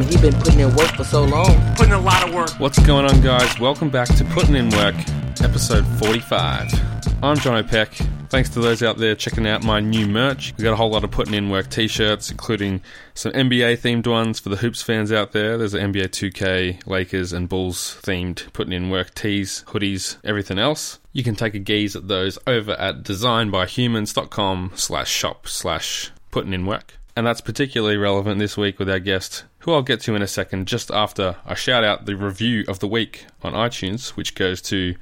mean, he's been putting in work for so long. Putting a lot of work. What's going on, guys? Welcome back to Putting in Work, episode 45. I'm Jono Peck. Thanks to those out there checking out my new merch. We've got a whole lot of Putting in Work t-shirts, including some NBA-themed ones for the Hoops fans out there. There's an NBA 2K, Lakers, and Bulls-themed Putting in Work tees, hoodies, everything else. You can take a gaze at those over at designbyhumans.com/shop/puttinginwork. And that's particularly relevant this week with our guest, who I'll get to in a second, just after I shout out the review of the week on iTunes, which goes to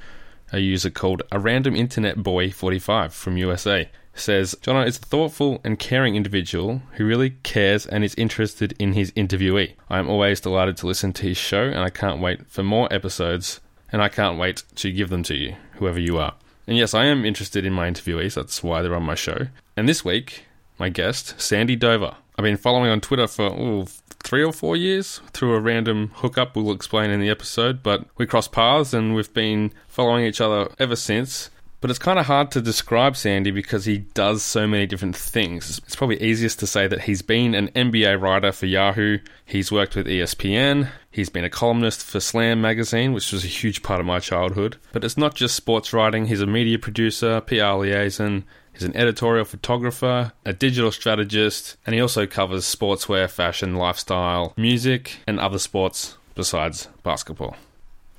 a user called A Random Internet Boy 45 from USA. Says, Jono is a thoughtful and caring individual who really cares and is interested in his interviewee. I am always delighted to listen to his show, and I can't wait for more episodes, and I can't wait to give them to you, whoever you are. And yes, I am interested in my interviewees, that's why they're on my show. And this week, my guest, Sandy Dover. I've been following on Twitter for 3 or 4 years through a random hookup we'll explain in the episode, but we crossed paths and we've been following each other ever since. But it's kind of hard to describe Sandy because he does so many different things. It's probably easiest to say that he's been an NBA writer for Yahoo, he's worked with ESPN, he's been a columnist for Slam magazine, which was a huge part of my childhood. But it's not just sports writing, he's a media producer, PR liaison, he's an editorial photographer, a digital strategist, and he also covers sportswear, fashion, lifestyle, music, and other sports besides basketball.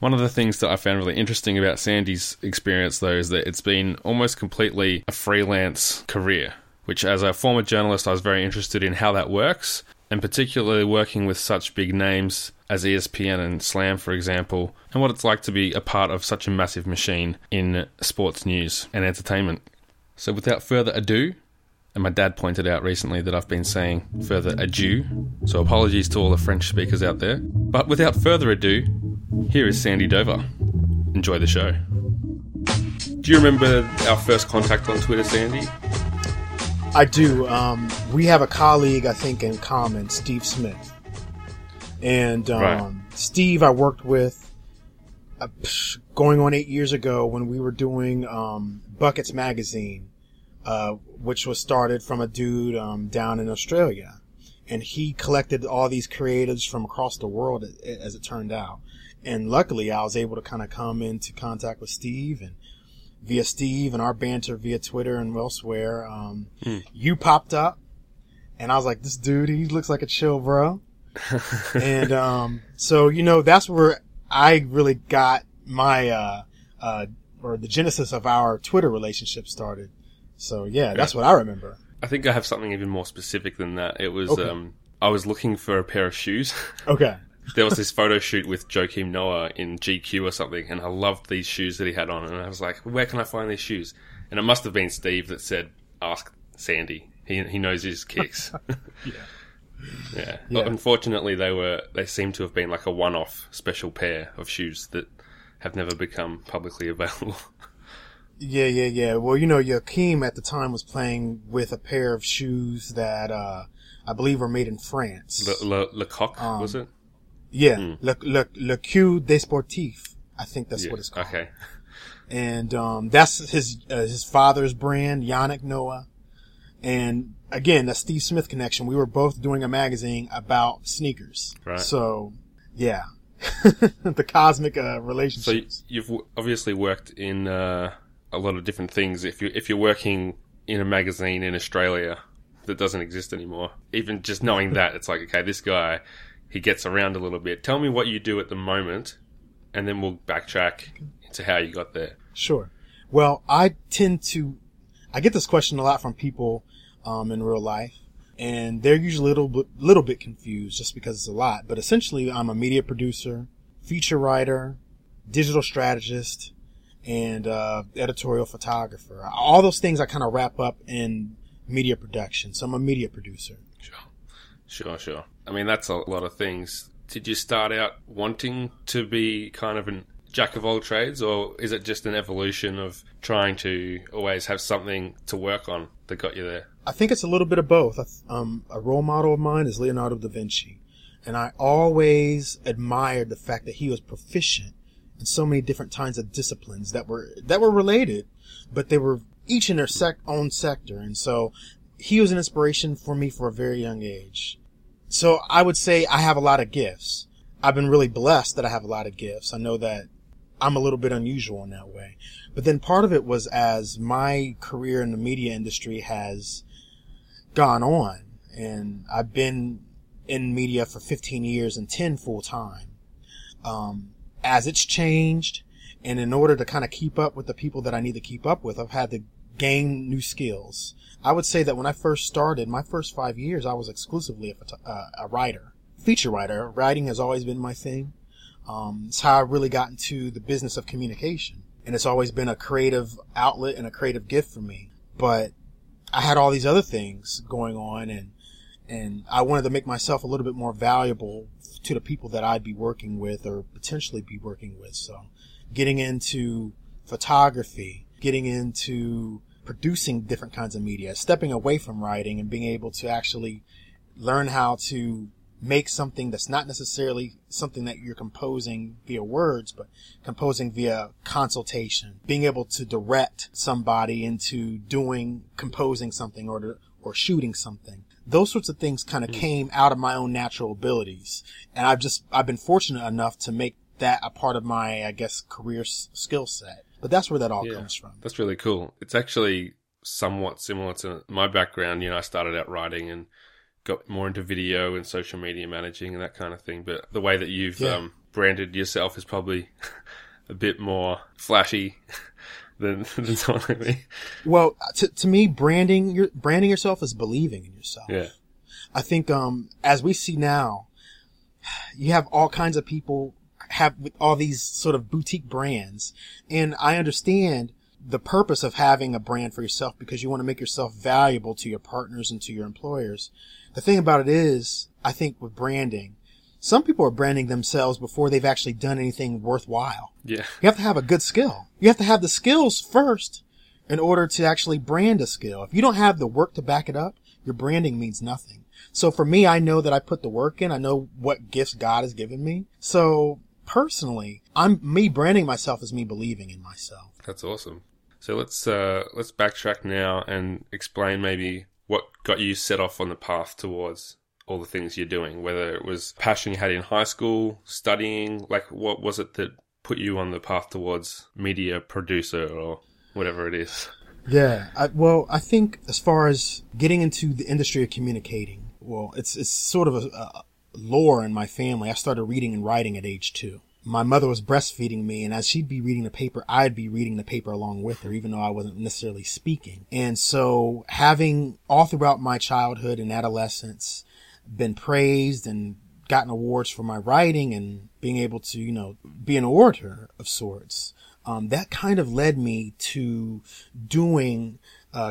One of the things that I found really interesting about Sandy's experience, though, is that it's been almost completely a freelance career, which as a former journalist, I was very interested in how that works, and particularly working with such big names as ESPN and Slam, for example, and what it's like to be a part of such a massive machine in sports news and entertainment. So without further ado, and my dad pointed out recently that I've been saying further adieu, so apologies to all the French speakers out there. But without further ado, here is Sandy Dover. Enjoy the show. Do you remember our first contact on Twitter, Sandy? I do. We have a colleague, I think, in common, Steve Smith. And right. Steve I worked with going on 8 years ago when we were doing Buckets Magazine. Which was started from a dude down in Australia. And he collected all these creatives from across the world, as it turned out. And luckily, I was able to kind of come into contact with Steve. And via Steve and our banter via Twitter and elsewhere, you popped up. And I was like, this dude, he looks like a chill bro. And so, you know, that's where I really got my or the genesis of our Twitter relationship started. So, yeah, that's what I remember. I think I have something even more specific than that. It was, okay. I was looking for a pair of shoes. Okay. There was this photo shoot with Joakim Noah in GQ or something, and I loved these shoes that he had on. And I was like, where can I find these shoes? And it must have been Steve that said, ask Sandy. He knows his kicks. Yeah. Unfortunately, they seem to have been like a one-off special pair of shoes that have never become publicly available. Yeah. Well, you know, Joakim at the time was playing with a pair of shoes that I believe were made in France. Le Coq, was it? Yeah, Le Coq Sportif. I think that's what it's called. Okay. And that's his father's brand, Yannick Noah. And again, the Steve Smith connection. We were both doing a magazine about sneakers. Right. So, yeah, the cosmic relationships. So you've obviously worked in a lot of different things. If you're working in a magazine in Australia that doesn't exist anymore, even just knowing that, it's like, okay, this guy, he gets around a little bit. Tell me what you do at the moment, and then we'll backtrack into how you got there. Sure. Well, I get this question a lot from people in real life, and they're usually a little bit confused just because it's a lot. But essentially, I'm a media producer, feature writer, digital strategist, and editorial photographer. All those things I kind of wrap up in media production. So I'm a media producer. Sure. I mean, that's a lot of things. Did you start out wanting to be kind of a jack of all trades, or is it just an evolution of trying to always have something to work on that got you there? I think it's a little bit of both. A role model of mine is Leonardo da Vinci, and I always admired the fact that he was proficient and so many different kinds of disciplines that were related, but they were each in their own sector. And so he was an inspiration for me for a very young age. So I would say I have a lot of gifts. I've been really blessed that I have a lot of gifts. I know that I'm a little bit unusual in that way. But then part of it was as my career in the media industry has gone on, and I've been in media for 15 years and 10 full time. As it's changed, and in order to kind of keep up with the people that I need to keep up with, I've had to gain new skills. I would say that when I first started, my first 5 years, I was exclusively a writer, feature writer. Writing has always been my thing. It's how I really got into the business of communication. And it's always been a creative outlet and a creative gift for me. But I had all these other things going on, and I wanted to make myself a little bit more valuable to the people that I'd be working with or potentially be working with. So getting into photography, getting into producing different kinds of media, stepping away from writing and being able to actually learn how to make something that's not necessarily something that you're composing via words, but composing via consultation, being able to direct somebody into composing something or shooting something. Those sorts of things kind of came out of my own natural abilities. And I've been fortunate enough to make that a part of my, I guess, career skill set. But that's where that all comes from. That's really cool. It's actually somewhat similar to my background. You know, I started out writing and got more into video and social media managing and that kind of thing. But the way that you've branded yourself is probably a bit more flashy than someone like me. Well, to me, branding yourself is believing in yourself. Yeah. I think as we see now, you have all kinds of people have all these sort of boutique brands. And I understand the purpose of having a brand for yourself because you want to make yourself valuable to your partners and to your employers. The thing about it is, I think with branding, some people are branding themselves before they've actually done anything worthwhile. Yeah. You have to have a good skill. You have to have the skills first in order to actually brand a skill. If you don't have the work to back it up, your branding means nothing. So for me, I know that I put the work in. I know what gifts God has given me. So personally, me branding myself is me believing in myself. That's awesome. So let's backtrack now and explain maybe what got you set off on the path towards all the things you're doing, whether it was passion you had in high school, studying, like what was it that put you on the path towards media producer or whatever it is? Yeah. I think as far as getting into the industry of communicating, well, it's sort of a lore in my family. I started reading and writing at age 2. My mother was breastfeeding me, and as she'd be reading the paper, I'd be reading the paper along with her, even though I wasn't necessarily speaking. And so having all throughout my childhood and adolescence, been praised and gotten awards for my writing and being able to, you know, be an orator of sorts. That kind of led me to doing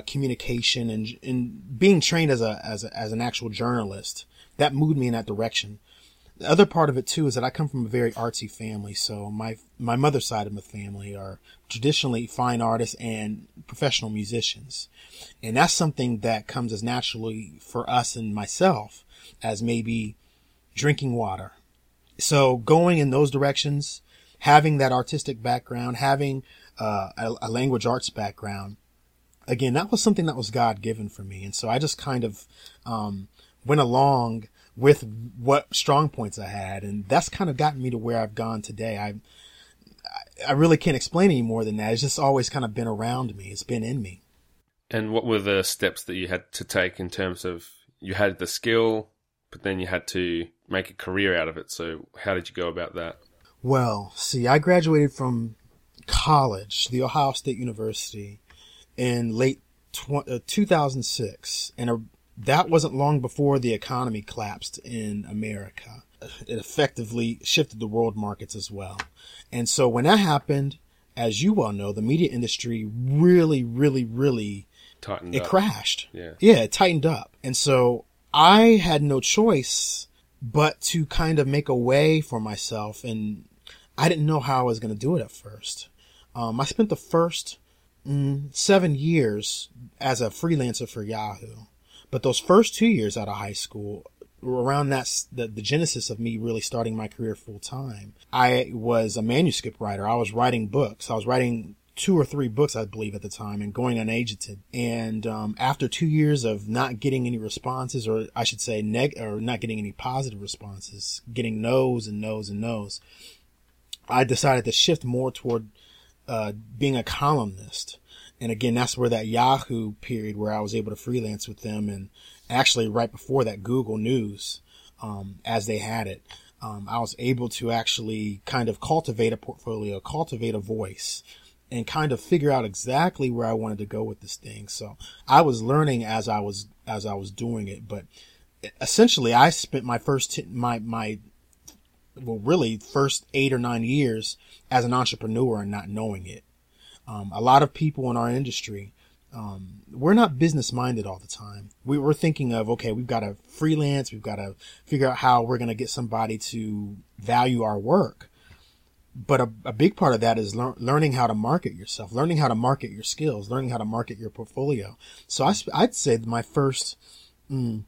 communication and being trained as an actual journalist. That moved me in that direction. The other part of it too is that I come from a very artsy family. So my mother's side of my family are traditionally fine artists and professional musicians. And that's something that comes as naturally for us and myself as maybe drinking water. So going in those directions, having that artistic background, having a language arts background, again, that was something that was God given for me. And so I just kind of went along with what strong points I had, and that's kind of gotten me to where I've gone today. I really can't explain any more than that. It's just always kind of been around me. It's been in me. And what were the steps that you had to take in terms of you had the skill, but then you had to make a career out of it? So how did you go about that? Well, see, I graduated from college, the Ohio State University, in late 2006, and that wasn't long before the economy collapsed in America. It effectively shifted the world markets as well. And so when that happened, as you well know, the media industry really, really, really tightened up. It crashed. Yeah, it tightened up. And so I had no choice but to kind of make a way for myself. And I didn't know how I was going to do it at first. I spent the first 7 years as a freelancer for Yahoo. But those first 2 years out of high school, around that, the genesis of me really starting my career full time, I was a manuscript writer. I was writing books. I was writing 2 or 3 books, I believe, at the time, and going unagented. And after 2 years of not getting any responses, or I should say or not getting any positive responses, getting no's and no's and no's, I decided to shift more toward being a columnist. And again, that's where that Yahoo period where I was able to freelance with them, and actually right before that Google News, as they had it, I was able to actually kind of cultivate a portfolio, cultivate a voice, and kind of figure out exactly where I wanted to go with this thing. So I was learning as I was doing it, but essentially I spent my first 8 or 9 years as an entrepreneur and not knowing it. A lot of people in our industry, we're not business minded all the time. We were thinking of, okay, we've got to freelance. We've got to figure out how we're going to get somebody to value our work. But a big part of that is learning how to market yourself, learning how to market your skills, learning how to market your portfolio. So I'd say that my first 3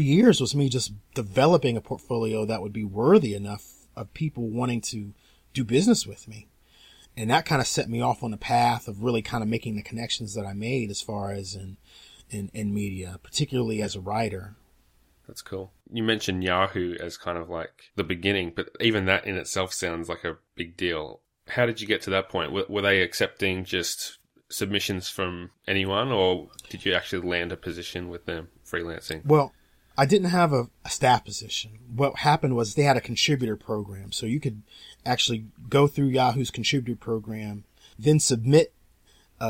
years was me just developing a portfolio that would be worthy enough of people wanting to do business with me. And that kind of set me off on the path of really kind of making the connections that I made as far as in media, particularly as a writer. That's cool. You mentioned Yahoo as kind of like the beginning, but even that in itself sounds like a big deal. How did you get to that point? Were they accepting just submissions from anyone, or did you actually land a position with them freelancing? Well, I didn't have a staff position. What happened was they had a contributor program. So you could actually go through Yahoo's contributor program, then submit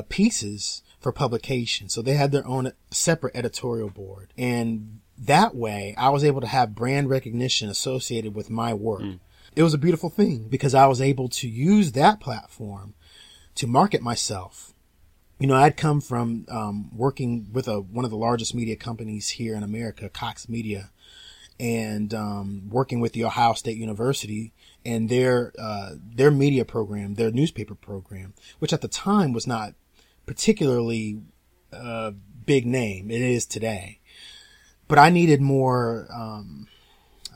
pieces for publication. So they had their own separate editorial board. And that way, I was able to have brand recognition associated with my work. Mm. It was a beautiful thing because I was able to use that platform to market myself. You know, I'd come from working with one of the largest media companies here in America, Cox Media, and working with the Ohio State University and their media program, their newspaper program, which at the time was not particularly big name. It is today, but I needed more.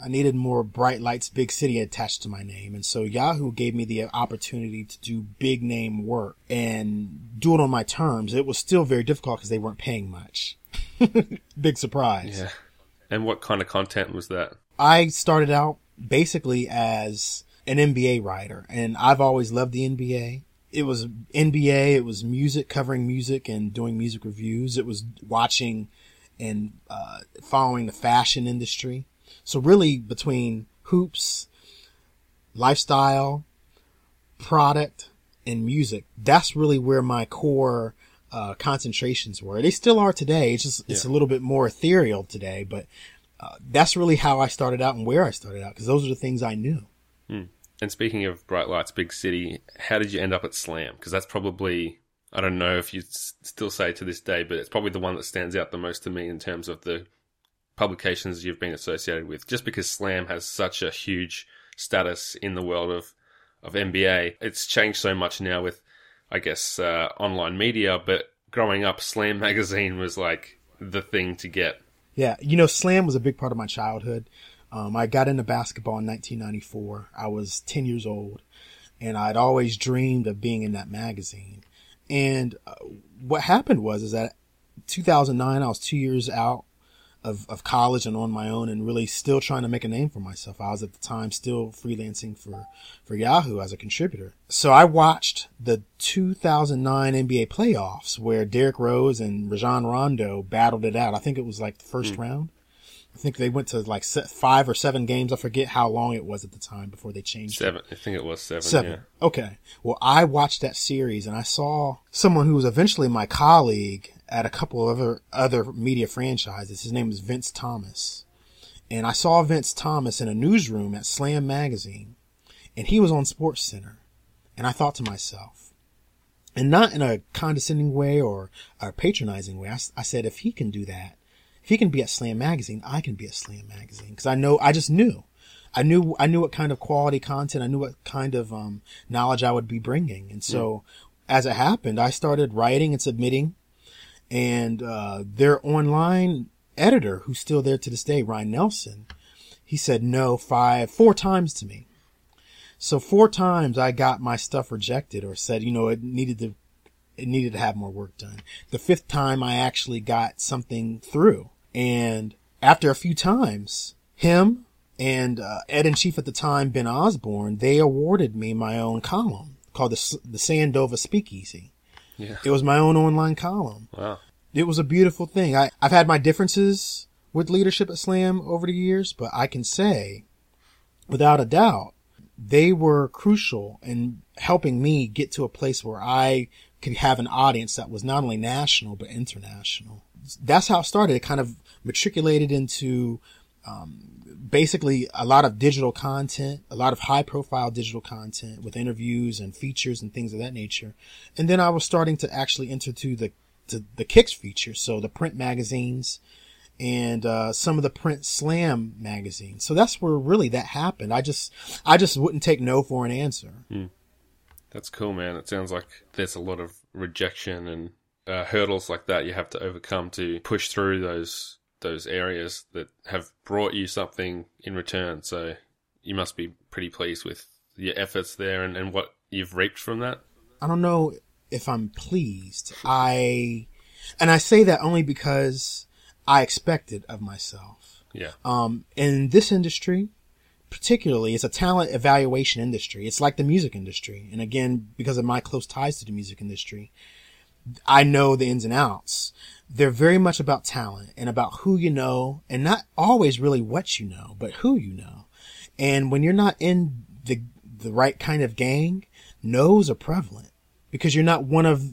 I needed more bright lights, big city attached to my name. And so Yahoo gave me the opportunity to do big name work and do it on my terms. It was still very difficult because they weren't paying much. Big surprise. Yeah. And what kind of content was that? I started out basically as an NBA writer, and I've always loved the NBA. It was NBA. It was music, covering music and doing music reviews. It was watching and following the fashion industry. So really between hoops, lifestyle, product, and music, that's really where my core concentrations were. They still are today. It's just, It's a little bit more ethereal today, but that's really how I started out and where I started out, because those are the things I knew. Mm. And speaking of bright lights, big city, how did you end up at Slam? Because that's probably, I don't know if you still say to this day, but it's probably the one that stands out the most to me in terms of the publications you've been associated with, just because Slam has such a huge status in the world of NBA. It's changed so much now with, I guess, online media, but growing up, Slam magazine was like the thing to get. Yeah, you know, Slam was a big part of my childhood. I got into basketball in 1994. I was 10 years old, and I'd always dreamed of being in that magazine. And what happened was that 2009, I was 2 years out of college and on my own and really still trying to make a name for myself. I was at the time still freelancing for Yahoo as a contributor. So I watched the 2009 NBA playoffs where Derrick Rose and Rajon Rondo battled it out. I think it was like the first round. I think they went to like 5 or 7 games. I forget how long it was at the time before they changed it. 7. I think it was 7. 7. Yeah. Okay. Well, I watched that series and I saw someone who was eventually my colleague at a couple of other media franchises. His name is Vince Thomas. And I saw Vince Thomas in a newsroom at Slam Magazine, and he was on SportsCenter. And I thought to myself, and not in a condescending way or a patronizing way, I said, if he can do that, if he can be at Slam Magazine, I can be at Slam Magazine. Because I knew what kind of quality content, I knew what kind of knowledge I would be bringing. And so as it happened, I started writing and submitting. And their online editor, who's still there to this day, Ryan Nelson, he said no 4 times to me. So 4 times I got my stuff rejected or said, you know, it needed to have more work done. The 5th time I actually got something through. And after a few times, him and Ed in chief at the time, Ben Osborne, they awarded me my own column called the Sandova Speakeasy. Yeah. It was my own online column. Wow. It was a beautiful thing. I've had my differences with leadership at Slam over the years, but I can say, without a doubt, they were crucial in helping me get to a place where I could have an audience that was not only national, but international. That's how it started. It kind of matriculated into basically a lot of digital content, a lot of high profile digital content with interviews and features and things of that nature. And then I was starting to actually enter to the Kicks feature. So the print magazines and some of the print Slam magazines. So that's where really that happened. I just wouldn't take no for an answer. Hmm. That's cool, man. It sounds like there's a lot of rejection and hurdles like that you have to overcome to push through those areas that have brought you something in return. So you must be pretty pleased with your efforts there and what you've reaped from that. I don't know if I'm pleased. And I say that only because I expect it of myself. Yeah. In this industry, particularly, it's a talent evaluation industry. It's like the music industry. And again, because of my close ties to the music industry, I know the ins and outs. They're very much about talent and about who you know, and not always really what you know, but who you know. And when you're not in the right kind of gang, no's are prevalent because you're not one of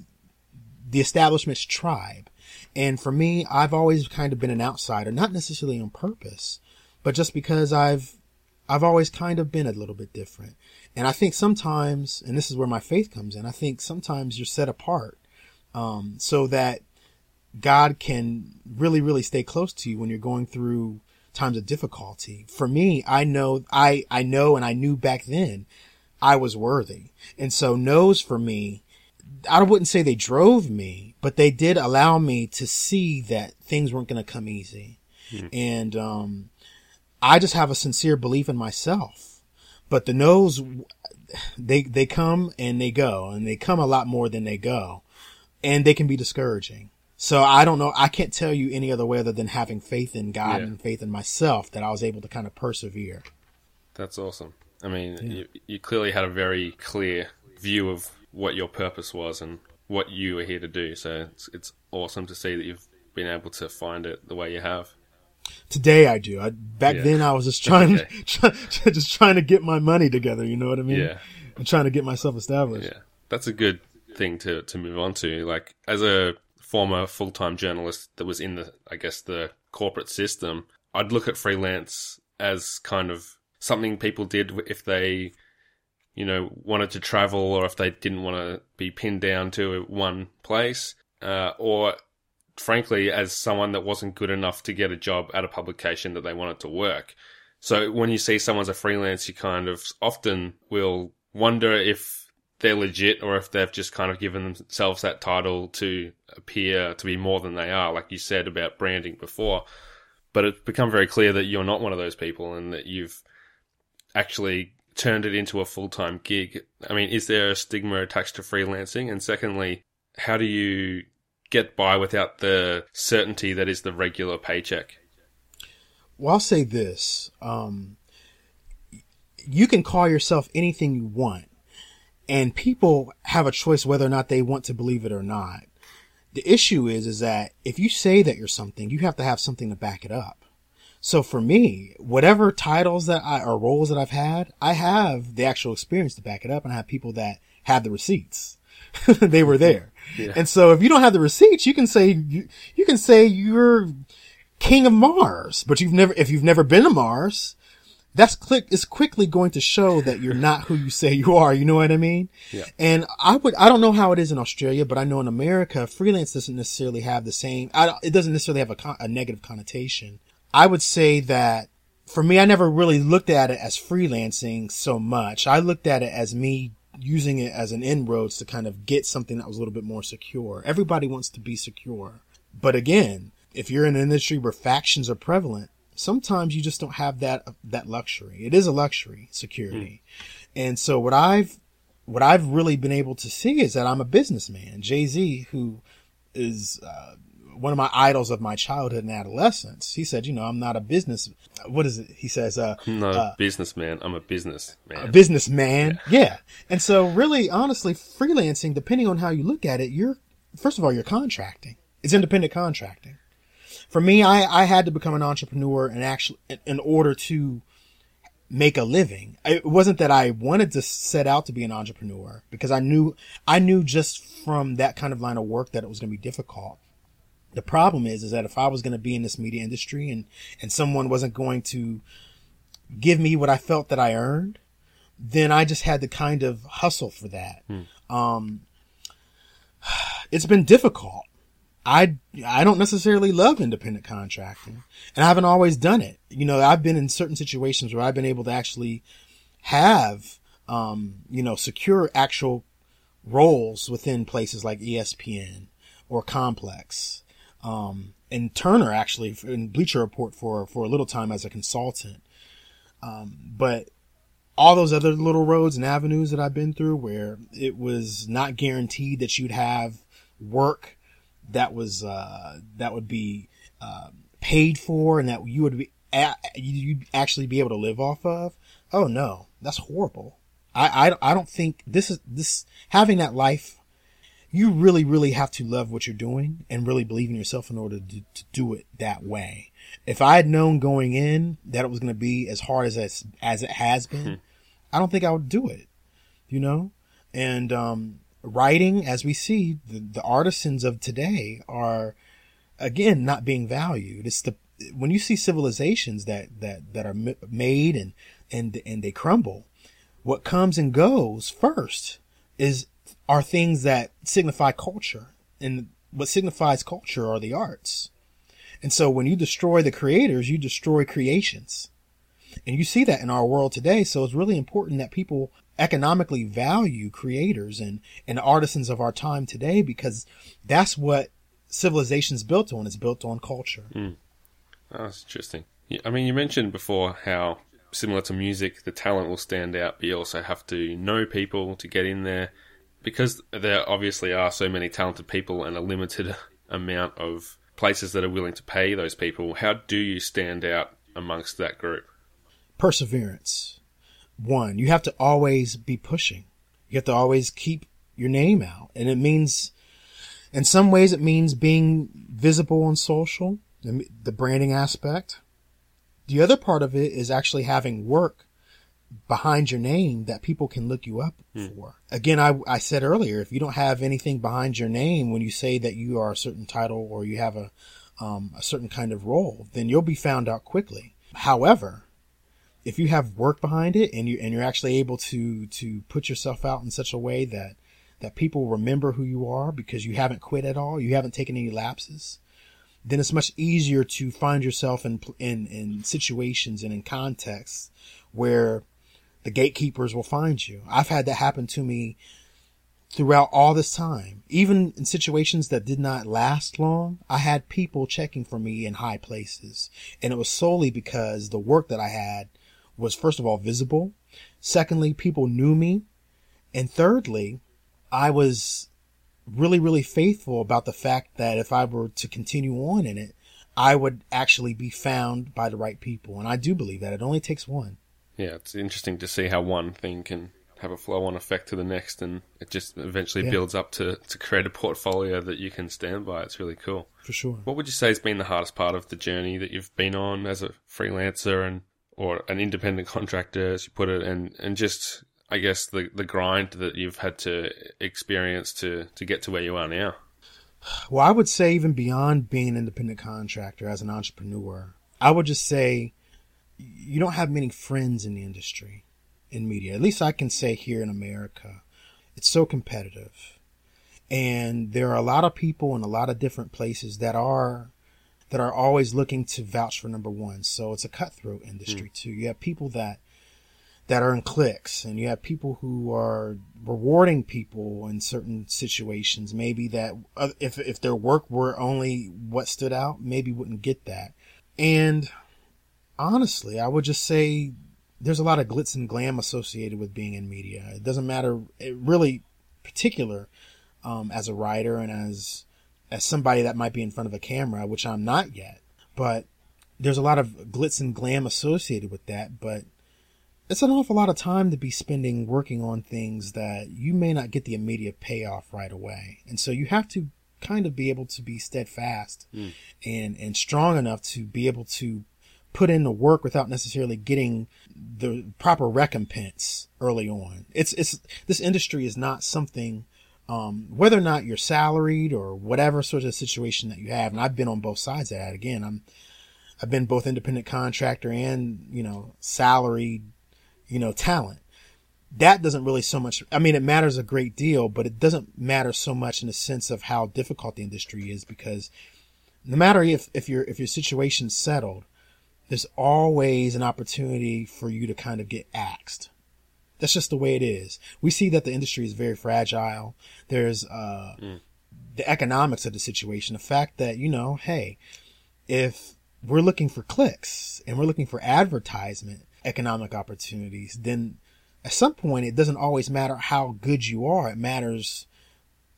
the establishment's tribe. And for me, I've always kind of been an outsider, not necessarily on purpose, but just because I've always kind of been a little bit different. And I think sometimes, and this is where my faith comes in, I think sometimes you're set apart so that God can really, really stay close to you when you're going through times of difficulty. For me, I know, and I knew back then I was worthy. And so no's for me, I wouldn't say they drove me, but they did allow me to see that things weren't going to come easy. Mm-hmm. And, I just have a sincere belief in myself, but the no's, they come and they go, and they come a lot more than they go. And they can be discouraging. So I don't know. I can't tell you any other way other than having faith in God and faith in myself that I was able to kind of persevere. That's awesome. I mean, you clearly had a very clear view of what your purpose was and what you were here to do. So it's awesome to see that you've been able to find it the way you have. Today I do. Back then I was just trying to get my money together. You know what I mean? Yeah. I'm trying to get myself established. Yeah. That's a good thing to move on to, like, as a former full-time journalist that was in the corporate system, I'd look at freelance as kind of something people did if they, you know, wanted to travel or if they didn't want to be pinned down to one place, or frankly as someone that wasn't good enough to get a job at a publication that they wanted to work. So when you see someone's a freelance, you kind of often will wonder if they're legit or if they've just kind of given themselves that title to appear to be more than they are, like you said about branding before. But it's become very clear that you're not one of those people and that you've actually turned it into a full-time gig. I mean, is there a stigma attached to freelancing? And secondly, how do you get by without the certainty that is the regular paycheck? Well, I'll say this. You can call yourself anything you want. And people have a choice whether or not they want to believe it or not. The issue is that if you say that you're something, you have to have something to back it up. So for me, whatever titles or roles that I've had, I have the actual experience to back it up. And I have people that have the receipts. They were there. Yeah. And so if you don't have the receipts, you can say you're king of Mars, but if you've never been to Mars, it's quickly going to show that you're not who you say you are. You know what I mean? Yeah. And I don't know how it is in Australia, but I know in America, freelance doesn't necessarily have the same, it doesn't necessarily have a negative connotation. I would say that for me, I never really looked at it as freelancing so much. I looked at it as me using it as an inroads to kind of get something that was a little bit more secure. Everybody wants to be secure. But again, if you're in an industry where factions are prevalent, sometimes you just don't have that luxury. It is a luxury, security. Mm. And so what I've really been able to see is that I'm a businessman. Jay-Z, who is one of my idols of my childhood and adolescence, he said, I'm not a business. What is it? He says, businessman. I'm a businessman. A businessman. Yeah. And so really, honestly, freelancing, depending on how you look at it, you're contracting. It's independent contracting. For me, I had to become an entrepreneur and actually in order to make a living. It wasn't that I wanted to set out to be an entrepreneur, because I knew just from that kind of line of work that it was going to be difficult. The problem is that if I was going to be in this media industry and someone wasn't going to give me what I felt that I earned, then I just had to kind of hustle for that. Hmm. It's been difficult. I don't necessarily love independent contracting, and I haven't always done it. I've been in certain situations where I've been able to actually have, secure actual roles within places like ESPN or Complex. And Turner actually in Bleacher Report for a little time as a consultant. But all those other little roads and avenues that I've been through where it was not guaranteed that you'd have work that was, that would be, paid for and that you would be, you'd actually be able to live off of. Oh no, that's horrible. I don't think having that life, you really, really have to love what you're doing and really believe in yourself in order to do it that way. If I had known going in that it was going to be as hard as it has been, I don't think I would do it, and, writing, as we see, the artisans of today are, again, not being valued. It's when you see civilizations that are made and they crumble, what comes and goes first are things that signify culture, and what signifies culture are the arts. And so when you destroy the creators, you destroy creations, and you see that in our world today. So it's really important that people economically value creators and artisans of our time today, because that's what civilization's built on. It's built on culture. Mm. Oh, that's interesting. I mean, you mentioned before how, similar to music, the talent will stand out, but you also have to know people to get in there, because there obviously are so many talented people and a limited amount of places that are willing to pay those people. How do you stand out amongst that group? Perseverance. One, you have to always be pushing. You have to always keep your name out. And it means, in some ways, it means being visible on social, the branding aspect. The other part of it is actually having work behind your name that people can look you up for. Again, I said earlier, if you don't have anything behind your name when you say that you are a certain title or you have a certain kind of role, then you'll be found out quickly. However, if you have work behind it and you're actually able to put yourself out in such a way that people remember who you are, because you haven't quit at all, you haven't taken any lapses, then it's much easier to find yourself in situations and in contexts where the gatekeepers will find you. I've had that happen to me throughout all this time. Even in situations that did not last long, I had people checking for me in high places. And it was solely because the work that I had was, first of all, visible. Secondly, people knew me. And thirdly, I was really, really faithful about the fact that if I were to continue on in it, I would actually be found by the right people. And I do believe that. It only takes one. Yeah, it's interesting to see how one thing can have a flow-on effect to the next, and it just eventually builds up to create a portfolio that you can stand by. It's really cool. For sure. What would you say has been the hardest part of the journey that you've been on as a freelancer or an independent contractor, as you put it, and just, I guess, the grind that you've had to experience to get to where you are now? Well, I would say even beyond being an independent contractor, as an entrepreneur, I would just say you don't have many friends in the industry, in media. At least I can say here in America, it's so competitive. And there are a lot of people in a lot of different places that are always looking to vouch for number one. So it's a cutthroat industry too. You have people that are in cliques, and you have people who are rewarding people in certain situations. Maybe that if their work were only what stood out, maybe wouldn't get that. And honestly, I would just say there's a lot of glitz and glam associated with being in media. It doesn't matter, it really particular as a writer and as somebody that might be in front of a camera, which I'm not yet, but there's a lot of glitz and glam associated with that. But it's an awful lot of time to be spending working on things that you may not get the immediate payoff right away. And so you have to kind of be able to be steadfast and strong enough to be able to put in the work without necessarily getting the proper recompense early on. It's this industry is not something, whether or not you're salaried or whatever sort of situation that you have. And I've been on both sides of that. Again, I've been both independent contractor and, salaried, talent. That doesn't really so much, it matters a great deal, but it doesn't matter so much in the sense of how difficult the industry is, because no matter if your situation's settled, there's always an opportunity for you to kind of get axed. That's just the way it is. We see that the industry is very fragile. There's, the economics of the situation, the fact that, hey, if we're looking for clicks and we're looking for advertisement, economic opportunities, then at some point it doesn't always matter how good you are. It matters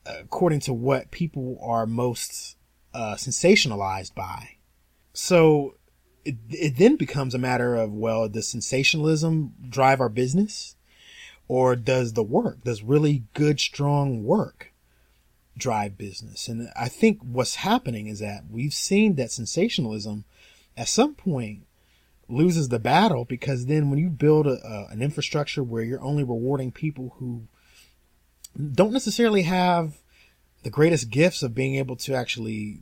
according to what people are most sensationalized by. So it then becomes a matter of, well, does sensationalism drive our business, or does really good, strong work drive business? And I think what's happening is that we've seen that sensationalism at some point loses the battle, because then when you build an infrastructure where you're only rewarding people who don't necessarily have the greatest gifts of being able to actually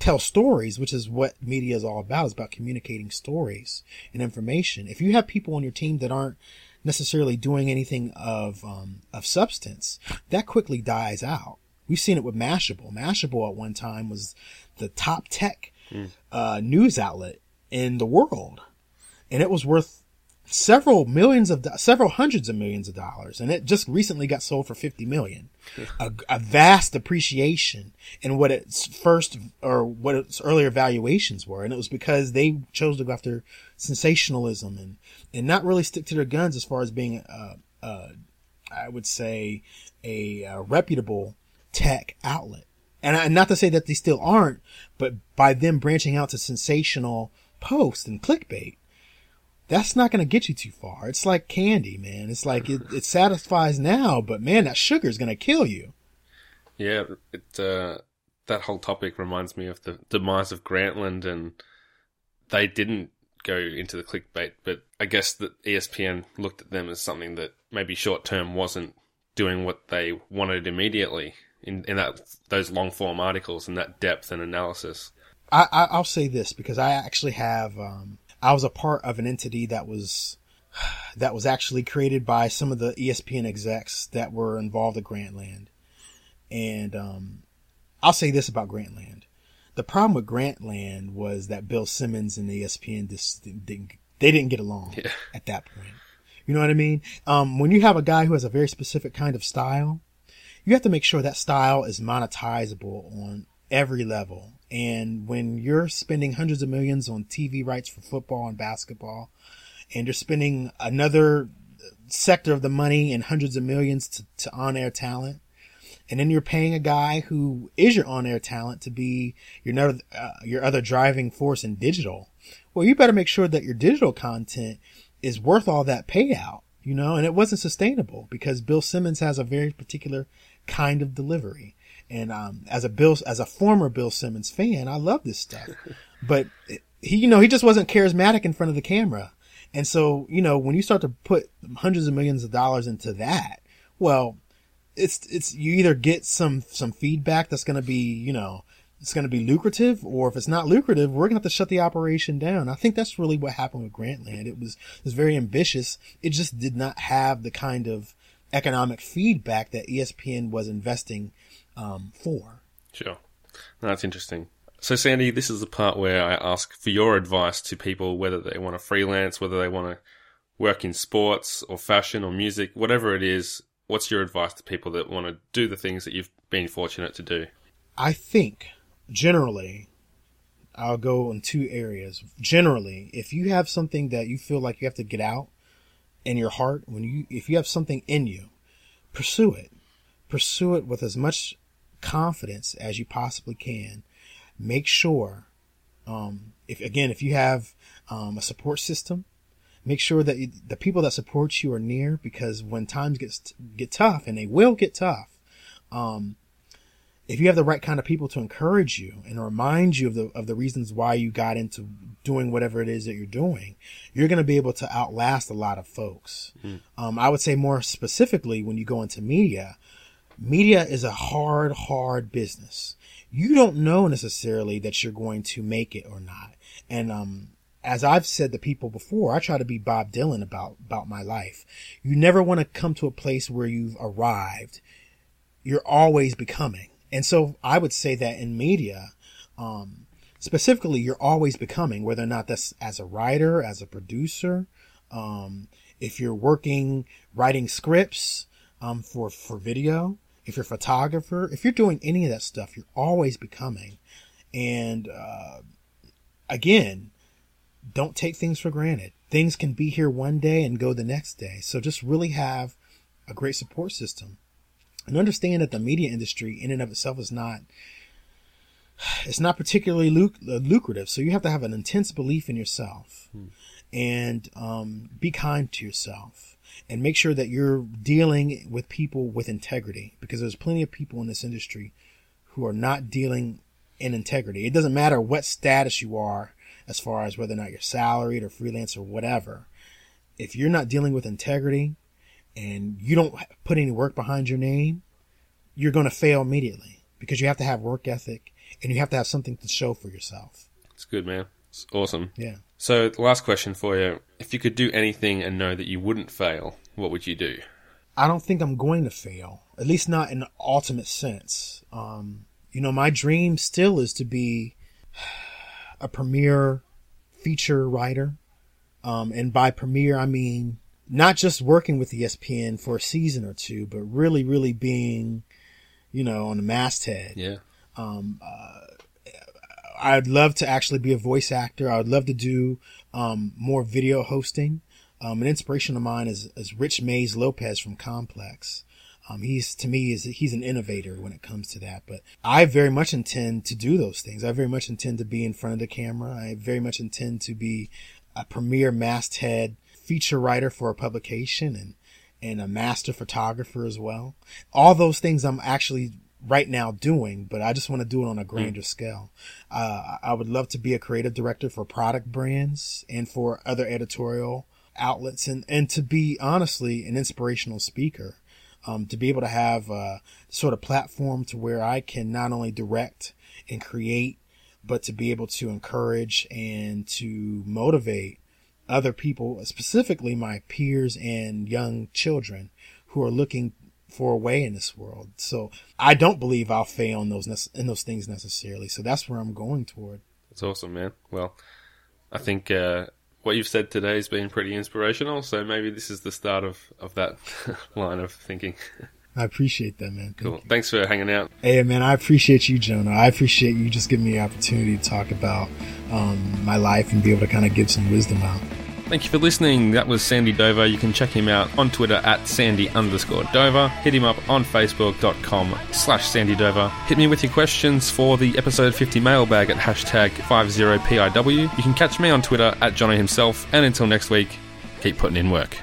tell stories, which is what media is all about. It's about communicating stories and information. If you have people on your team that aren't necessarily doing anything of substance, that quickly dies out. We've seen it with Mashable. Mashable at one time was the top tech news outlet in the world, and it was worth several hundreds of millions of dollars, and it just recently got sold for $50 million. A vast appreciation in what its earlier valuations were, and it was because they chose to go after sensationalism and not really stick to their guns as far as being I would say a reputable tech outlet. And not to say that they still aren't, but by them branching out to sensational posts and clickbait, that's not going to get you too far. It's like candy, man. It's like it satisfies now, but man, that sugar is going to kill you. Yeah, that whole topic reminds me of the demise of Grantland, and they didn't go into the clickbait, but I guess that ESPN looked at them as something that maybe short term wasn't doing what they wanted immediately in that those long form articles and that depth and analysis. I'll say this, because I actually have. I was a part of an entity that was actually created by some of the ESPN execs that were involved at Grantland. And I'll say this about Grantland. The problem with Grantland was that Bill Simmons and ESPN didn't get along at that point. You know what I mean? When you have a guy who has a very specific kind of style, you have to make sure that style is monetizable on every level. And when you're spending hundreds of millions on TV rights for football and basketball, and you're spending another sector of the money and hundreds of millions to on-air talent, and then you're paying a guy who is your on-air talent to be your other driving force in digital, well, you better make sure that your digital content is worth all that payout, and it wasn't sustainable, because Bill Simmons has a very particular kind of delivery. And as a former Bill Simmons fan, I love this stuff, but he just wasn't charismatic in front of the camera. And so, when you start to put hundreds of millions of dollars into that, well, it's you either get some feedback that's going to be, it's going to be lucrative, or if it's not lucrative, we're going to have to shut the operation down. I think that's really what happened with Grantland. It was very ambitious. It just did not have the kind of economic feedback that ESPN was investing for. Sure. No, that's interesting. So, Sandy, this is the part where I ask for your advice to people, whether they want to freelance, whether they want to work in sports or fashion or music, whatever it is. What's your advice to people that want to do the things that you've been fortunate to do? I think generally I'll go in two areas. Generally, if you have something that you feel like you have to get out in your heart, if you have something in you, pursue it. Pursue it with as much confidence as you possibly can. Make sure, if you have a support system, make sure that the people that support you are near, because when times get tough, and they will get tough, if you have the right kind of people to encourage you and remind you of the reasons why you got into doing whatever it is that you're doing, you're going to be able to outlast a lot of folks. Mm-hmm. I would say more specifically when you go into media. Media is a hard business. You don't know necessarily that you're going to make it or not. And as I've said to people before, I try to be Bob Dylan about my life. You never want to come to a place where you've arrived. You're always becoming. And so I would say that in media, specifically, you're always becoming, whether or not that's as a writer, as a producer, if you're writing scripts for video, if you're a photographer, if you're doing any of that stuff, you're always becoming. And again, don't take things for granted. Things can be here one day and go the next day. So just really have a great support system and understand that the media industry in and of itself is not particularly lucrative. So you have to have an intense belief in yourself and be kind to yourself and make sure that you're dealing with people with integrity, because there's plenty of people in this industry who are not dealing in integrity. It doesn't matter what status you are, as far as whether or not you're salaried or freelance or whatever. If you're not dealing with integrity and you don't put any work behind your name, you're going to fail immediately, because you have to have work ethic and you have to have something to show for yourself. It's good, man. It's awesome. Yeah. So the last question for you, if you could do anything and know that you wouldn't fail, what would you do? I don't think I'm going to fail, at least not in the ultimate sense. My dream still is to be a premier feature writer. And by premier, I mean not just working with ESPN for a season or two, but really, really being, on the masthead. Yeah. I'd love to actually be a voice actor. I would love to do more video hosting. An inspiration of mine is Rich Mays Lopez from Complex. He's an innovator when it comes to that, but I very much intend to do those things. I very much intend to be in front of the camera. I very much intend to be a premier masthead feature writer for a publication and a master photographer as well. All those things I'm actually right now doing, but I just want to do it on a grander scale. I would love to be a creative director for product brands and for other editorial outlets and to be honestly an inspirational speaker. To be able to have a sort of platform to where I can not only direct and create, but to be able to encourage and to motivate other people, specifically my peers and young children who are looking for a way in this world. So I don't believe I'll fail in those things necessarily. So that's where I'm going toward. That's awesome, man. Well, I think what you've said today has been pretty inspirational, so maybe this is the start of that line of thinking. I appreciate that, man. Cool. Thanks for hanging out. Hey, man, I appreciate you, Jono. I appreciate you just giving me the opportunity to talk about my life and be able to kind of give some wisdom out. Thank you for listening. That was Sandy Dover. You can check him out on Twitter at Sandy_Dover. Hit him up on Facebook.com/Sandy Dover. Hit me with your questions for the episode 50 mailbag at #50PIW. You can catch me on Twitter at Jono himself. And until next week, keep putting in work.